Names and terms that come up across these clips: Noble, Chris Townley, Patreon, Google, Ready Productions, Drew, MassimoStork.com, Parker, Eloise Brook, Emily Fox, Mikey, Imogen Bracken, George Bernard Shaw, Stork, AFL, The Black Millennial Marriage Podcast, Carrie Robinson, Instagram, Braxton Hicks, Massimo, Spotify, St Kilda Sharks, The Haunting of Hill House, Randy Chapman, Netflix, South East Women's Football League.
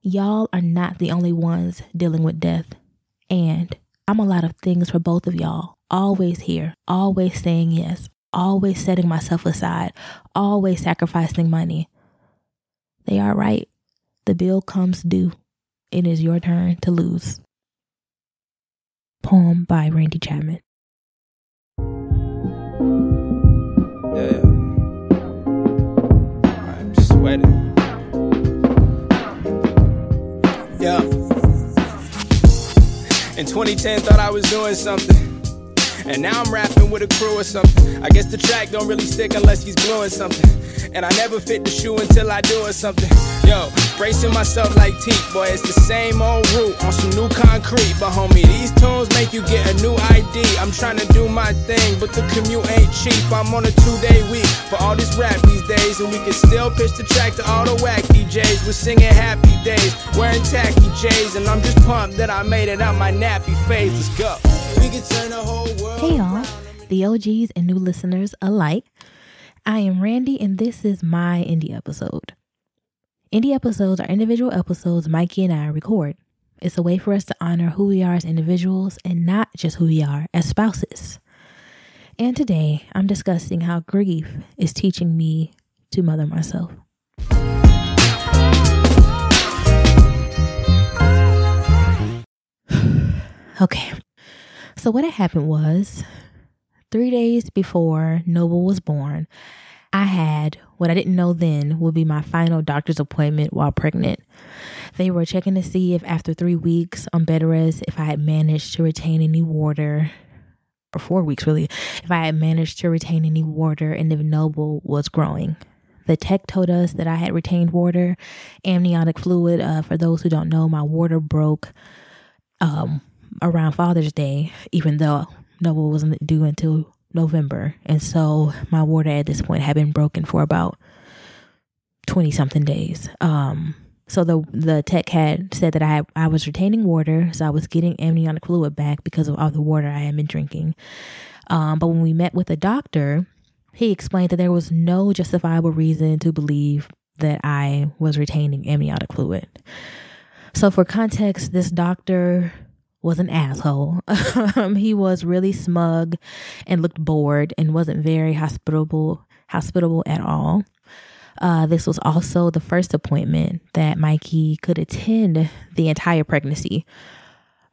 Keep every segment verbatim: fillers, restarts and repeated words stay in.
Y'all are not the only ones dealing with death. And I'm a lot of things for both of y'all. Always here, always saying yes, always setting myself aside, always sacrificing money. They are right. The bill comes due. It is your turn to lose. Poem by Randy Chapman. Yeah. I'm sweating. Yeah. In twenty ten, thought I was doing something, and now I'm rapping with a crew or something. I guess the track don't really stick unless he's gluing something, and I never fit the shoe until I do or something. Yo, bracing myself like teeth, boy, it's the same old route on some new concrete. But homie, these tunes make you get a new I D. I'm trying to do my thing, but the commute ain't cheap. I'm on a two-day week for all this rap these days, and we can still pitch the track to all the whack D Js. We're singing happy days, wearing tacky J's, and I'm just pumped that I made it out my nappy phase. Let's go. We can turn the whole world. Hey y'all, the O Gs and new listeners alike. I am Randy, and this is my indie episode. Indie episodes are individual episodes Mikey and I record. It's a way for us to honor who we are as individuals and not just who we are as spouses. And today, I'm discussing how grief is teaching me to mother myself. Okay, so what had happened was, three days before Noble was born, I had what I didn't know then would be my final doctor's appointment while pregnant. They were checking to see if after three weeks on bed rest, if I had managed to retain any water, or four weeks really, if I had managed to retain any water and if Noble was growing. The tech told us that I had retained water, amniotic fluid. Uh, for those who don't know, my water broke um, around Father's Day, even though Noble wasn't due until November, and so my water at this point had been broken for about twenty something days. Um, so the the tech had said that I had, I was retaining water, so I was getting amniotic fluid back because of all the water I had been drinking. Um, but when we met with the doctor, he explained that there was no justifiable reason to believe that I was retaining amniotic fluid. So for context, this doctor was an asshole. He was really smug and looked bored and wasn't very hospitable hospitable at all. Uh, this was also the first appointment that Mikey could attend the entire pregnancy.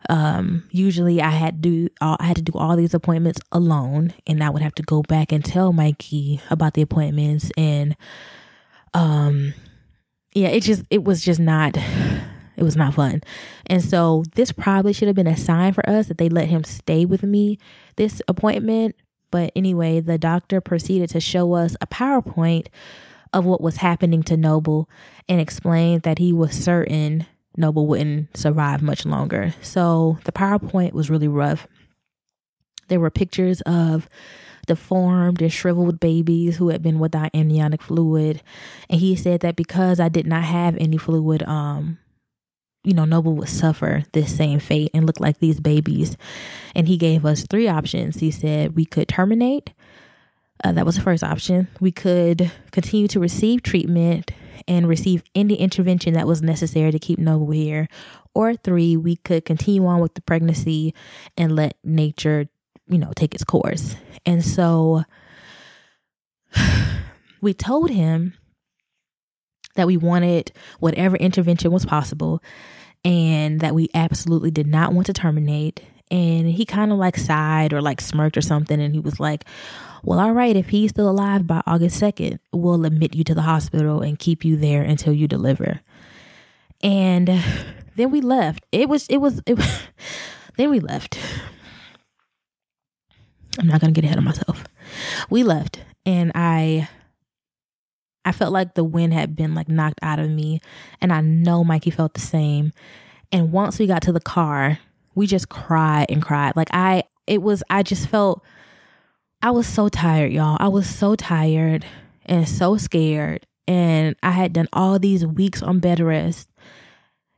Um, usually I had do all, I had to do all these appointments alone, and I would have to go back and tell Mikey about the appointments. And um, yeah, it just it was just not. It was not fun. And so this probably should have been a sign for us that they let him stay with me this appointment. But anyway, the doctor proceeded to show us a PowerPoint of what was happening to Noble and explained that he was certain Noble wouldn't survive much longer. So the PowerPoint was really rough. There were pictures of deformed and shriveled babies who had been without amniotic fluid. And he said that because I did not have any fluid, um, you know, Noble would suffer this same fate and look like these babies. And he gave us three options. He said we could terminate. Uh, that was the first option. We could continue to receive treatment and receive any intervention that was necessary to keep Noble here. Or three, we could continue on with the pregnancy and let nature, you know, take its course. And so we told him that we wanted whatever intervention was possible and that we absolutely did not want to terminate. And he kind of like sighed or like smirked or something. And he was like, well, all right, if he's still alive by August second, we'll admit you to the hospital and keep you there until you deliver. And then we left. It was, it was, it was, then we left. I'm not going to get ahead of myself. We left and I, I felt like the wind had been like knocked out of me. And I know Mikey felt the same. And once we got to the car, we just cried and cried. Like I, it was, I just felt, I was so tired, y'all. I was so tired and so scared. And I had done all these weeks on bed rest.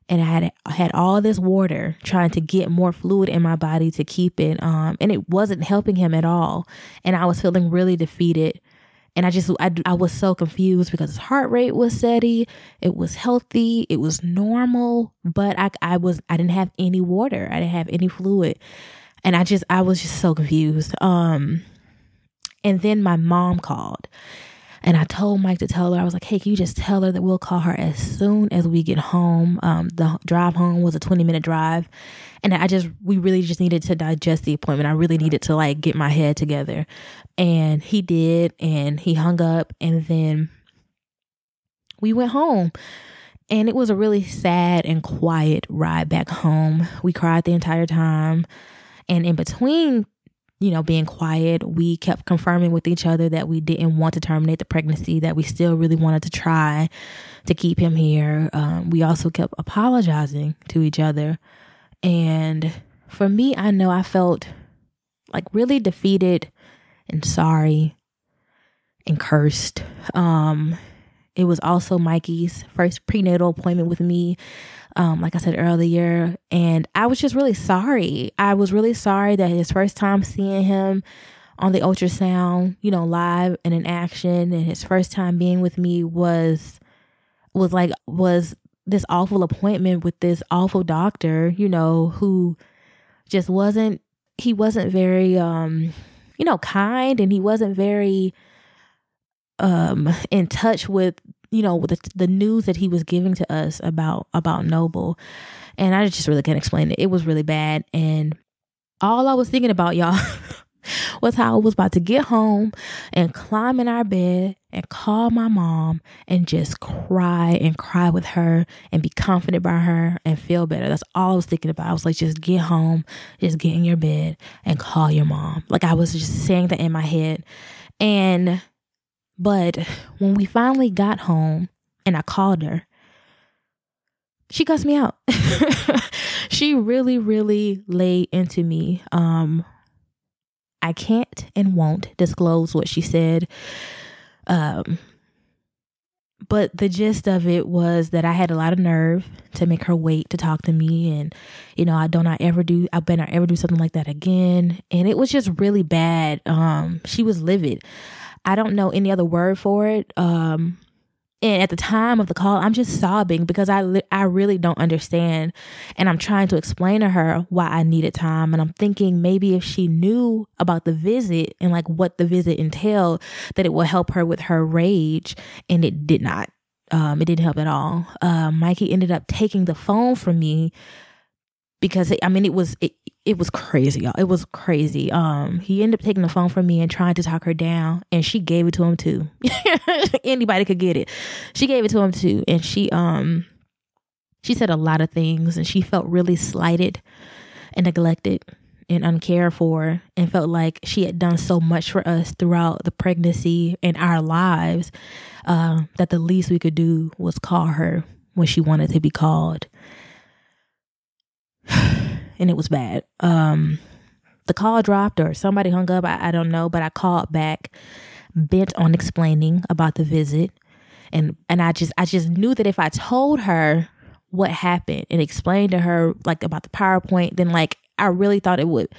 And I had I had all this water trying to get more fluid in my body to keep it. Um, and it wasn't helping him at all. And I was feeling really defeated. And I just, I, I was so confused because his heart rate was steady. It was healthy. It was normal. But I, I was, I didn't have any water. I didn't have any fluid. And I just, I was just so confused. Um, and then my mom called and I told Mike to tell her, I was like, hey, can you just tell her that we'll call her as soon as we get home? Um, the drive home was a twenty minute drive. And I just, we really just needed to digest the appointment. I really needed to like get my head together. And he did. And he hung up. And then we went home. And it was a really sad and quiet ride back home. We cried the entire time. And in between, you know, being quiet, we kept confirming with each other that we didn't want to terminate the pregnancy, that we still really wanted to try to keep him here. Um, we also kept apologizing to each other. And for me, I know I felt like really defeated and sorry and cursed. Um, it was also Mikey's first prenatal appointment with me, um, like I said earlier. And I was just really sorry. I was really sorry that his first time seeing him on the ultrasound, you know, live and in action, and his first time being with me was, was like, was this awful appointment with this awful doctor, you know, who just wasn't, he wasn't very, um, you know, kind, and he wasn't very um, in touch with, you know, with the, the news that he was giving to us about, about Noble. And I just really can't explain it. It was really bad. And all I was thinking about, y'all, was how I was about to get home and climb in our bed and call my mom and just cry and cry with her and be comforted by her and feel better. That's all I was thinking about. I was like, just get home, just get in your bed and call your mom. Like I was just saying that in my head. And, but when we finally got home and I called her, she cussed me out. She really, really laid into me. Um, I can't and won't disclose what she said. Um, but the gist of it was that I had a lot of nerve to make her wait to talk to me. And, you know, I don't I ever do, I bet I ever do something like that again. And it was just really bad. Um, she was livid. I don't know any other word for it. Um, and at the time of the call, I'm just sobbing because I, li- I really don't understand. And I'm trying to explain to her why I needed time. And I'm thinking maybe if she knew about the visit and like what the visit entailed, that it will help her with her rage. And it did not. Um, it didn't help at all. Uh, Mikey ended up taking the phone from me because, I mean, it was it, it was crazy, y'all. It was crazy. Um, he ended up taking the phone from me and trying to talk her down, and she gave it to him too. Anybody could get it. She gave it to him too, and she um she said a lot of things, and she felt really slighted and neglected and uncared for, and felt like she had done so much for us throughout the pregnancy and our lives uh, that the least we could do was call her when she wanted to be called. And it was bad. Um, the call dropped or somebody hung up. I, I don't know. But I called back bent on explaining about the visit. And and I just I just knew that if I told her what happened and explained to her like about the PowerPoint, then like I really thought it would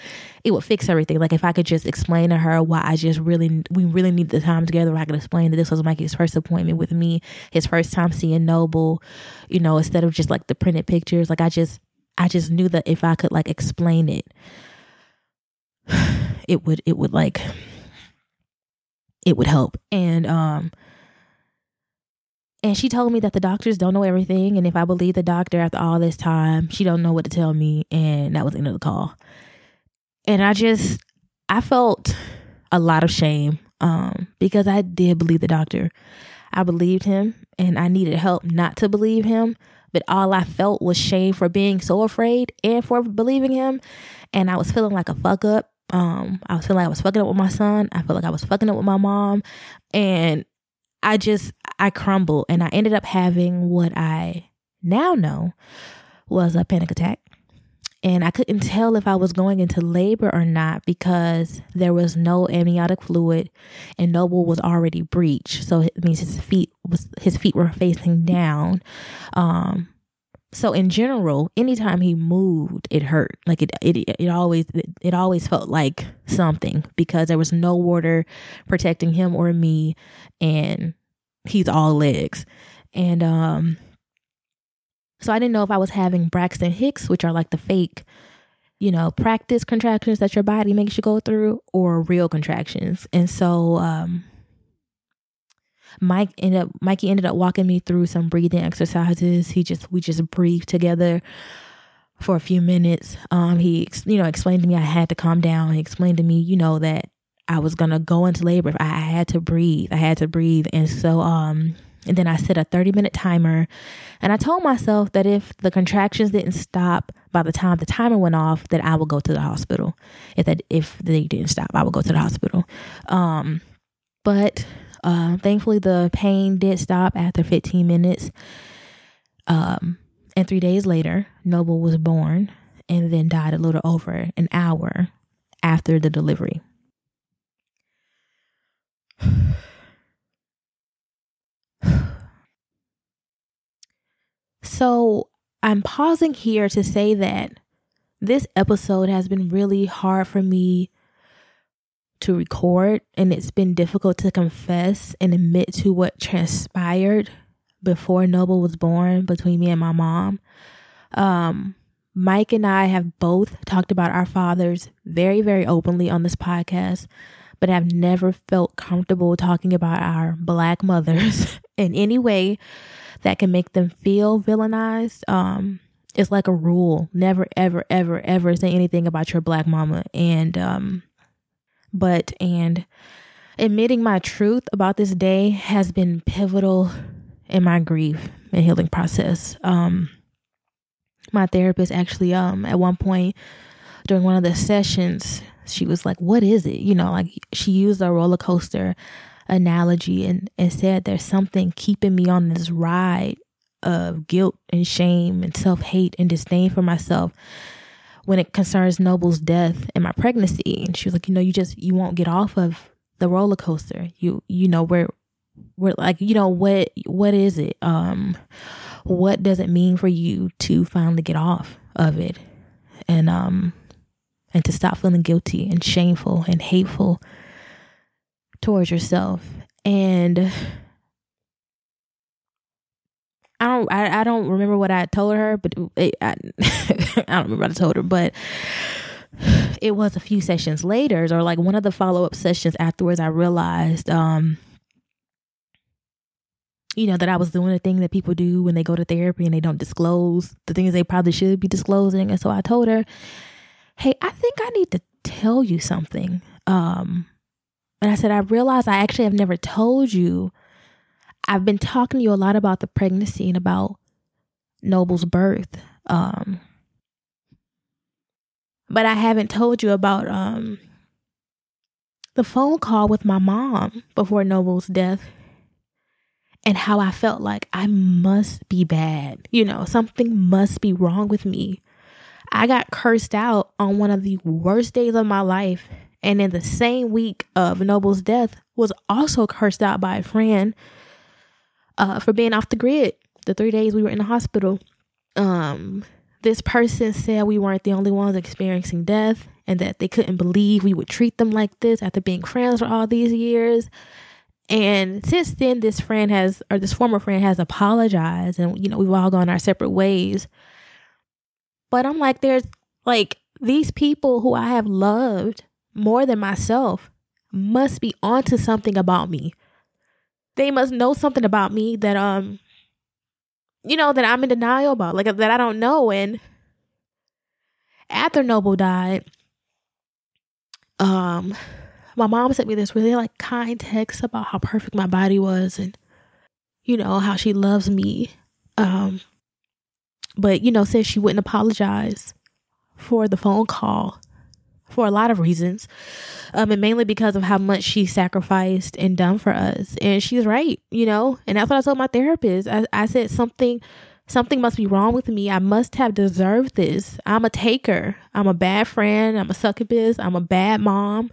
it would fix everything. Like if I could just explain to her why I just really we really need the time together. I could explain that this was Mikey's first appointment with me, his first time seeing Noble, you know, instead of just like the printed pictures. Like I just. I just knew that if I could like explain it, it would, it would like, it would help. And, um, And she told me that the doctors don't know everything. And if I believe the doctor after all this time, she don't know what to tell me. And that was the end of the call. And I just, I felt a lot of shame um, because I did believe the doctor. I believed him and I needed help not to believe him. But all I felt was shame for being so afraid and for believing him. And I was feeling like a fuck up. Um, I was feeling like I was fucking up with my son. I felt like I was fucking up with my mom. And I just, I crumbled, and I ended up having what I now know was a panic attack. And I couldn't tell if I was going into labor or not because there was no amniotic fluid, and Noble was already breech. So it means his feet was his feet were facing down. Um, so in general, anytime he moved, it hurt. Like it, it, it always, it, it always felt like something because there was no water protecting him or me, and he's all legs. And um, so I didn't know if I was having Braxton Hicks, which are like the fake, you know, practice contractions that your body makes you go through, or real contractions. And so um, Mike ended up, Mikey ended up walking me through some breathing exercises. He just, we just breathed together for a few minutes. Um, he, you know, explained to me I had to calm down. He explained to me, you know, that I was going to go into labor. If I, I had to breathe, I had to breathe. And so, um, and then I set a thirty minute timer, and I told myself that if the contractions didn't stop by the time the timer went off, that I would go to the hospital. If that, if they didn't stop, I would go to the hospital. Um, but, Uh, thankfully, the pain did stop after fifteen minutes. Um, and three days later, Noble was born and then died a little over an hour after the delivery. So I'm pausing here to say that this episode has been really hard for me to record, and it's been difficult to confess and admit to what transpired before Noble was born between me and my mom. Um, Mike and I have both talked about our fathers very, very openly on this podcast, but I've never felt comfortable talking about our Black mothers in any way that can make them feel villainized. Um, it's like a rule. Never, ever, ever, ever say anything about your Black mama. And, um, But, and admitting my truth about this day has been pivotal in my grief and healing process. Um, my therapist actually, um, at one point during one of the sessions, she was like, what is it? You know, like she used a roller coaster analogy and, and said, there's something keeping me on this ride of guilt and shame and self-hate and disdain for myself when it concerns Noble's death and my pregnancy. And she was like, you know, you just, you won't get off of the roller coaster. You, you know, we're, we're like, you know, what, what is it? Um, what does it mean for you to finally get off of it? And, um, and to stop feeling guilty and shameful and hateful towards yourself. And I don't, I, I don't remember what I told her, but it, I, I don't remember what I told her, but it was a few sessions later, or like one of the follow-up sessions afterwards, I realized, um, you know, that I was doing a thing that people do when they go to therapy and they don't disclose the things they probably should be disclosing. And so I told her, hey, I think I need to tell you something. Um, and I said, I realized I actually have never told you. I've been talking to you a lot about the pregnancy and about Noble's birth. Um, but I haven't told you about um, the phone call with my mom before Noble's death and how I felt like I must be bad. You know, something must be wrong with me. I got cursed out on one of the worst days of my life. And in the same week of Noble's death, was also cursed out by a friend Uh, for being off the grid the three days we were in the hospital. Um, this person said we weren't the only ones experiencing death and that they couldn't believe we would treat them like this after being friends for all these years. And since then, this friend has, or this former friend has apologized, and, you know, we've all gone our separate ways. But I'm like, there's like these people who I have loved more than myself must be onto something about me. they must know something about me that, um, you know, that I'm in denial about, like that I don't know. And after Noble died, um, my mom sent me this really like kind text about how perfect my body was and, you know, how she loves me. Um, but, you know, said she wouldn't apologize for the phone call for a lot of reasons, um, and mainly because of how much she sacrificed and done for us. And she's right, you know, and that's what I told my therapist. I, I said something, something must be wrong with me. I must have deserved this. I'm a taker. I'm a bad friend. I'm a succubus. I'm a bad mom.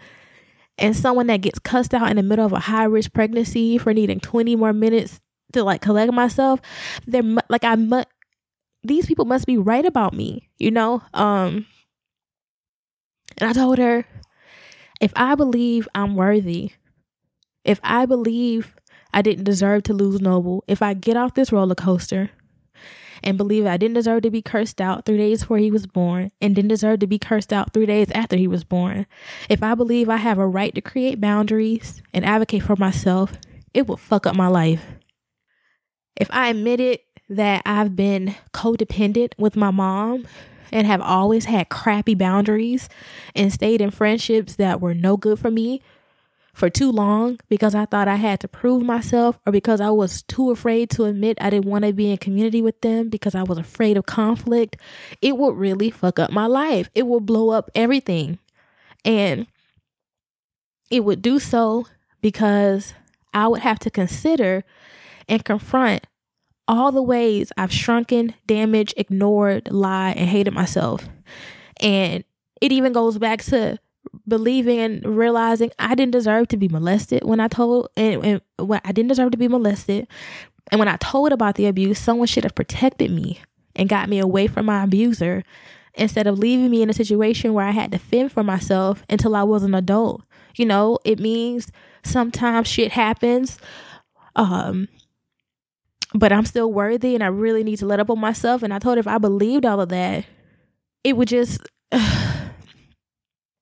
And someone that gets cussed out in the middle of a high risk pregnancy for needing twenty more minutes to like collect myself. They're like, I must, these people must be right about me, you know? Um, And I told her, if I believe I'm worthy, if I believe I didn't deserve to lose Noble, if I get off this roller coaster and believe I didn't deserve to be cursed out three days before he was born and didn't deserve to be cursed out three days after he was born, if I believe I have a right to create boundaries and advocate for myself, it will fuck up my life. If I admitted that I've been codependent with my mom and have always had crappy boundaries and stayed in friendships that were no good for me for too long because I thought I had to prove myself, or because I was too afraid to admit I didn't want to be in community with them because I was afraid of conflict, it would really fuck up my life. It would blow up everything. And it would do so because I would have to consider and confront all the ways I've shrunken, damaged, ignored, lied, and hated myself. And it even goes back to believing and realizing I didn't deserve to be molested when I told, and, and when I didn't deserve to be molested. And when I told about the abuse, someone should have protected me and got me away from my abuser instead of leaving me in a situation where I had to fend for myself until I was an adult. You know, it means sometimes shit happens. Um, But I'm still worthy and I really need to let up on myself. And I told her if I believed all of that, it would just, uh,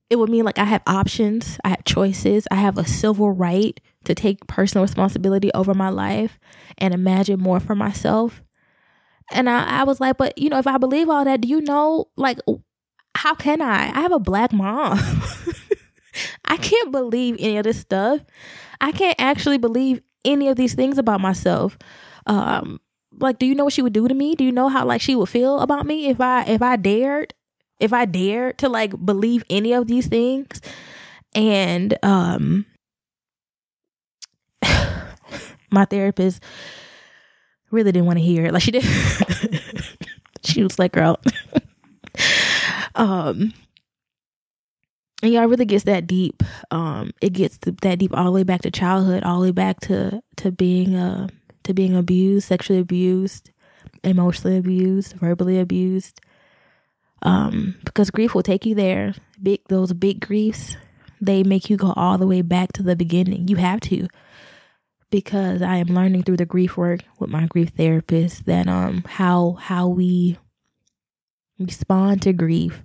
it would mean like I have options. I have choices. I have a civil right to take personal responsibility over my life and imagine more for myself. And I, I was like, but you know, if I believe all that, do you know, like, how can I? I have a black mom. I can't believe any of this stuff. I can't actually believe any of these things about myself. Um, like, do you know what she would do to me? Do you know how like she would feel about me if I if I dared, if I dared to like believe any of these things? And um, my therapist really didn't want to hear it. Like she did, she was like, "Girl," um, and yeah, it really gets that deep. Um, it gets that deep all the way back to childhood, all the way back to to being a. Uh, to being abused, sexually abused, emotionally abused, verbally abused. Um, because grief will take you there. Big, those big griefs, they make you go all the way back to the beginning. You have to, because I am learning through the grief work with my grief therapist that um how how we respond to grief,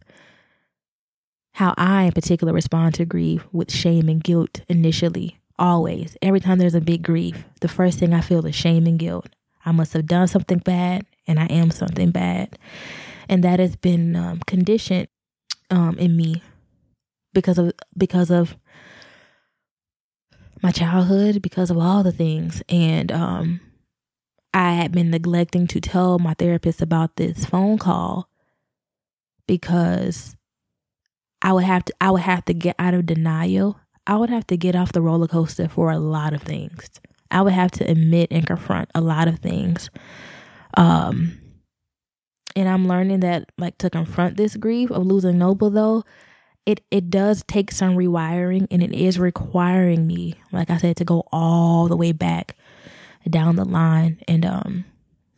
how I in particular respond to grief with shame and guilt initially. Always, every time there's a big grief, the first thing I feel is shame and guilt. I must have done something bad, and I am something bad. And that has been um, conditioned um, in me because of because of my childhood, because of all the things. And um, I had been neglecting to tell my therapist about this phone call because I would have to I would have to get out of denial. I would have to get off the roller coaster for a lot of things. I would have to admit and confront a lot of things. Um, and I'm learning that like to confront this grief of losing Noble though, it, it does take some rewiring, and it is requiring me, like I said, to go all the way back down the line and um,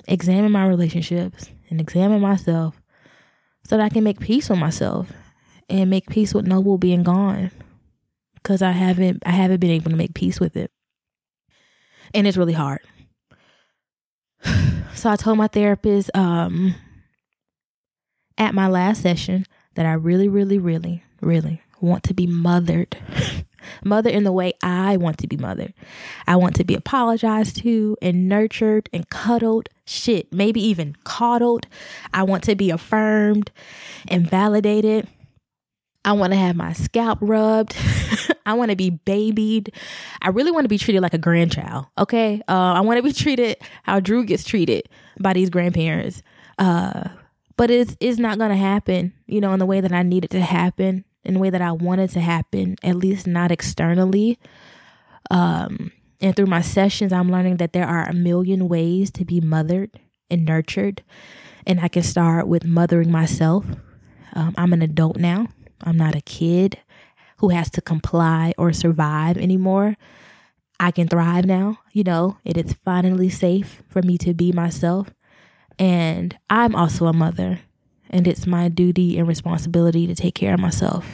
examine my relationships and examine myself so that I can make peace with myself and make peace with Noble being gone. Because I haven't, I haven't been able to make peace with it. And it's really hard. So I told my therapist um, at my last session that I really, really, really, really want to be mothered. Mother in the way I want to be mothered. I want to be apologized to and nurtured and cuddled. Shit, maybe even coddled. I want to be affirmed and validated. I want to have my scalp rubbed. I want to be babied. I really want to be treated like a grandchild, okay? Uh, I want to be treated how Drew gets treated by these grandparents. Uh, but it's, it's not going to happen, you know, in the way that I need it to happen, in the way that I want it to happen, at least not externally. Um, and through my sessions, I'm learning that there are a million ways to be mothered and nurtured. And I can start with mothering myself. Um, I'm an adult now. I'm not a kid who has to comply or survive anymore. I can thrive now. You know, it is finally safe for me to be myself. And I'm also a mother, and it's my duty and responsibility to take care of myself.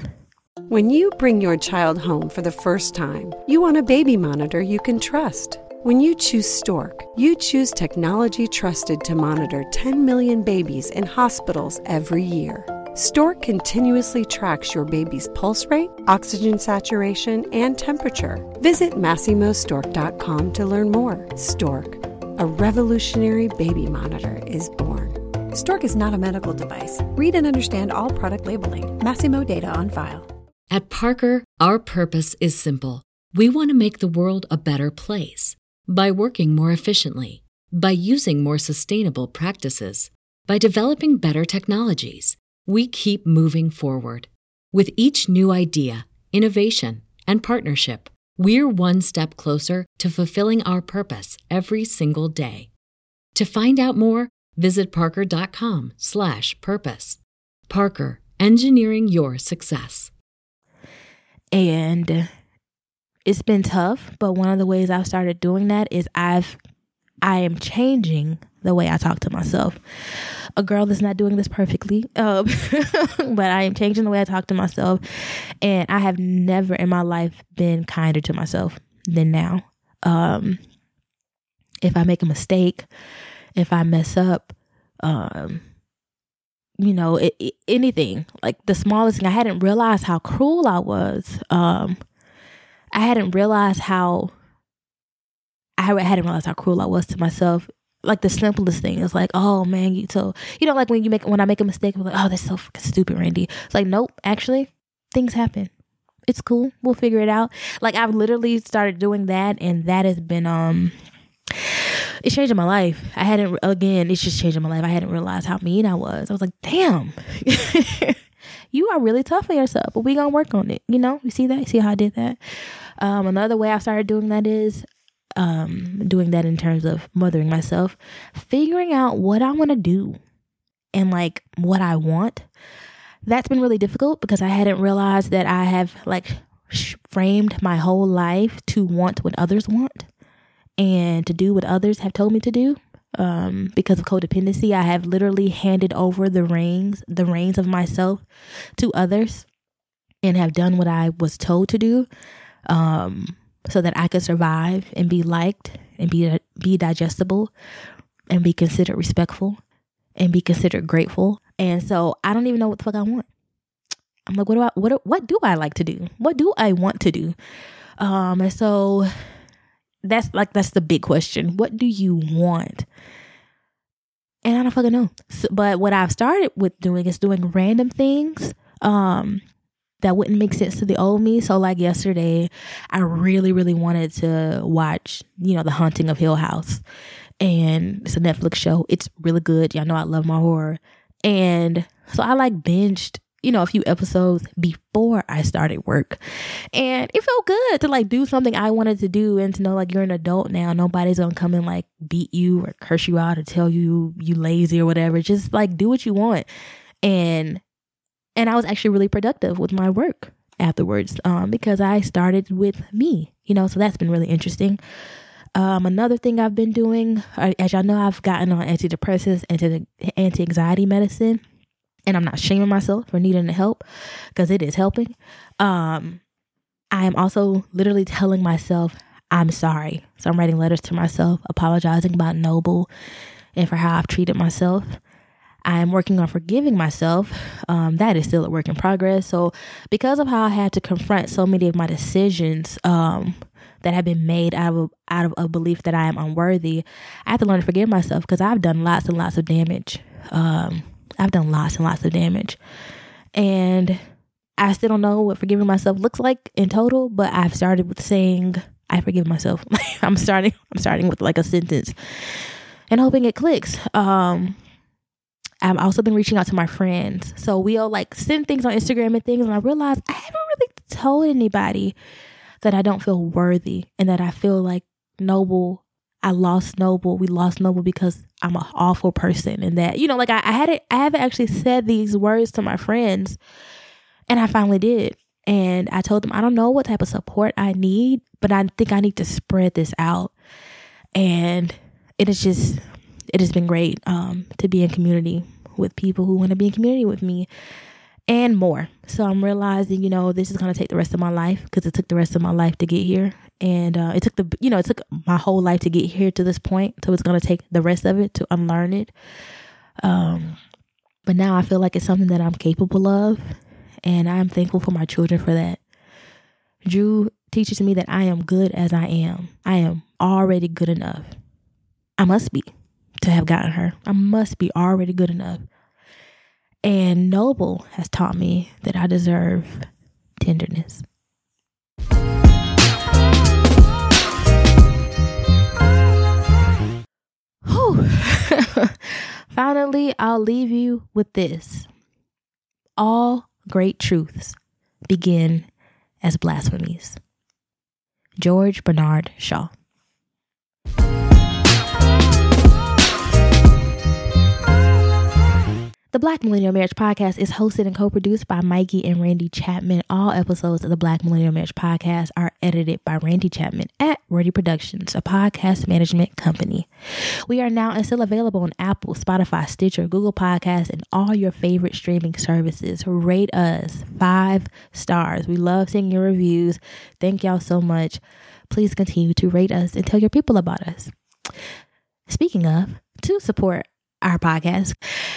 When you bring your child home for the first time, you want a baby monitor you can trust. When you choose Stork, you choose technology trusted to monitor ten million babies in hospitals every year. Stork continuously tracks your baby's pulse rate, oxygen saturation, and temperature. Visit Massimo Stork dot com to learn more. Stork, a revolutionary baby monitor, is born. Stork is not a medical device. Read and understand all product labeling. Massimo data on file. At Parker, our purpose is simple. We want to make the world a better place. By working more efficiently, by using more sustainable practices, by developing better technologies, we keep moving forward. With each new idea, innovation, and partnership, we're one step closer to fulfilling our purpose every single day. To find out more, visit parker.com slash purpose. Parker, engineering your success. And it's been tough, but one of the ways I've started doing that is I've I am changing the way I talk to myself. A girl that's not doing this perfectly, um, but I am changing the way I talk to myself. And I have never in my life been kinder to myself than now. Um, if I make a mistake, if I mess up, um, you know, it, it, anything, like the smallest thing, I hadn't realized how cruel I was. Um, I hadn't realized how I hadn't realized how cruel I was to myself. Like the simplest thing is like, oh man, you so you know, like when you make when I make a mistake, I'm like, oh, that's so fucking stupid, Randy. It's like, nope, actually, things happen. It's cool. We'll figure it out. Like I've literally started doing that, and that has been um, it's changing my life. I hadn't again. It's just changing my life. I hadn't realized how mean I was. I was like, damn, you are really tough on yourself, but we gonna work on it. You know, you see that? You see how I did that? Um, another way I started doing that is. Um, doing that in terms of mothering myself, figuring out what I want to do and like what I want. That's been really difficult because I hadn't realized that I have like sh- framed my whole life to want what others want and to do what others have told me to do. Um, because of codependency, I have literally handed over the reins, the reins of myself to others and have done what I was told to do. Um, so that I could survive and be liked and be be digestible and be considered respectful and be considered grateful. And so I don't even know what the fuck I want. I'm like, what do I, what, what do I like to do? What do I want to do? Um, and so that's like, that's the big question. What do you want? And I don't fucking know. So, but what I've started with doing is doing random things. Um, That wouldn't make sense to the old me. So like yesterday, I really, really wanted to watch, you know, The Haunting of Hill House. And it's a Netflix show. It's really good. Y'all know I love my horror. And so I like binged, you know, a few episodes before I started work. And it felt good to like do something I wanted to do and to know like you're an adult now. Nobody's going to come and like beat you or curse you out or tell you you lazy or whatever. Just like do what you want. And And I was actually really productive with my work afterwards um, because I started with me, you know, so that's been really interesting. Um, another thing I've been doing, as y'all know, I've gotten on antidepressants, anti- anti-anxiety medicine, and I'm not shaming myself for needing the help because it is helping. Um, I am also literally telling myself I'm sorry. So I'm writing letters to myself, apologizing about Noble and for how I've treated myself. I am working on forgiving myself. Um, that is still a work in progress. So because of how I had to confront so many of my decisions um, that have been made out of, out of a belief that I am unworthy, I have to learn to forgive myself because I've done lots and lots of damage. Um, I've done lots and lots of damage. And I still don't know what forgiving myself looks like in total, but I've started with saying, I forgive myself. I'm starting I'm starting with like a sentence and hoping it clicks. Um, I've also been reaching out to my friends. So we'll like send things on Instagram and things. And I realized I haven't really told anybody that I don't feel worthy and that I feel like Noble. I lost Noble. We lost Noble because I'm an awful person. And that, you know, like I, I had it. I haven't actually said these words to my friends. And I finally did. And I told them, I don't know what type of support I need, but I think I need to spread this out. And it is just, it has been great um, to be in community with people who want to be in community with me and more. So I'm realizing, you know, this is going to take the rest of my life because it took the rest of my life to get here. And uh, it took the, you know, it took my whole life to get here to this point. So it's going to take the rest of it to unlearn it. Um, but now I feel like it's something that I'm capable of. And I'm thankful for my children for that. Drew teaches me that I am good as I am. I am already good enough. I must be to have gotten her. I must be already good enough. And Noble has taught me that I deserve tenderness. Whew. Finally, I'll leave you with this. All great truths begin as blasphemies. George Bernard Shaw. The Black Millennial Marriage Podcast is hosted and co-produced by Mikey and Randy Chapman. All episodes of the Black Millennial Marriage Podcast are edited by Randy Chapman at Ready Productions, a podcast management company. We are now and still available on Apple, Spotify, Stitcher, Google Podcasts, and all your favorite streaming services. Rate us five stars. We love seeing your reviews. Thank y'all so much. Please continue to rate us and tell your people about us. Speaking of, to support our podcast,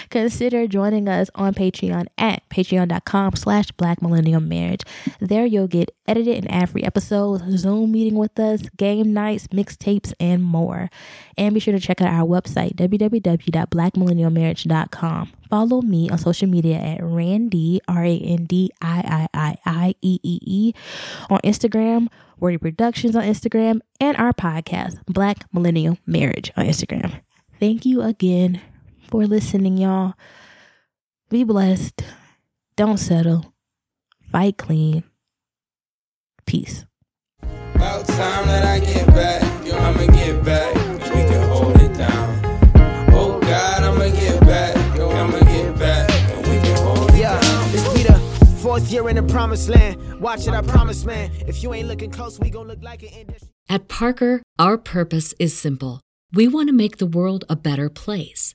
consider joining us on Patreon at patreon.com slash black millennial marriage. There you'll get edited and ad-free episodes, Zoom meeting with us, game nights, mixtapes, and more. And be sure to check out our website, w w w dot black millennial marriage dot com. Follow me on social media at Randy, R A N D I I I I E E E, on Instagram, Wordy Productions on Instagram, and our podcast, Black Millennial Marriage, on Instagram. Thank you again for listening, y'all. Be blessed. Don't settle. Fight clean. Peace. About time that I get back. Yo, I'ma get back. Cause we can hold it down. Oh, God, I'ma get back. Yo, I'ma get back. And we can hold it down. It's be the fourth year in the promised land. Watch it, I promise, man. If you ain't looking close, we gon' look like an industry. At Parker, our purpose is simple. We want to make the world a better place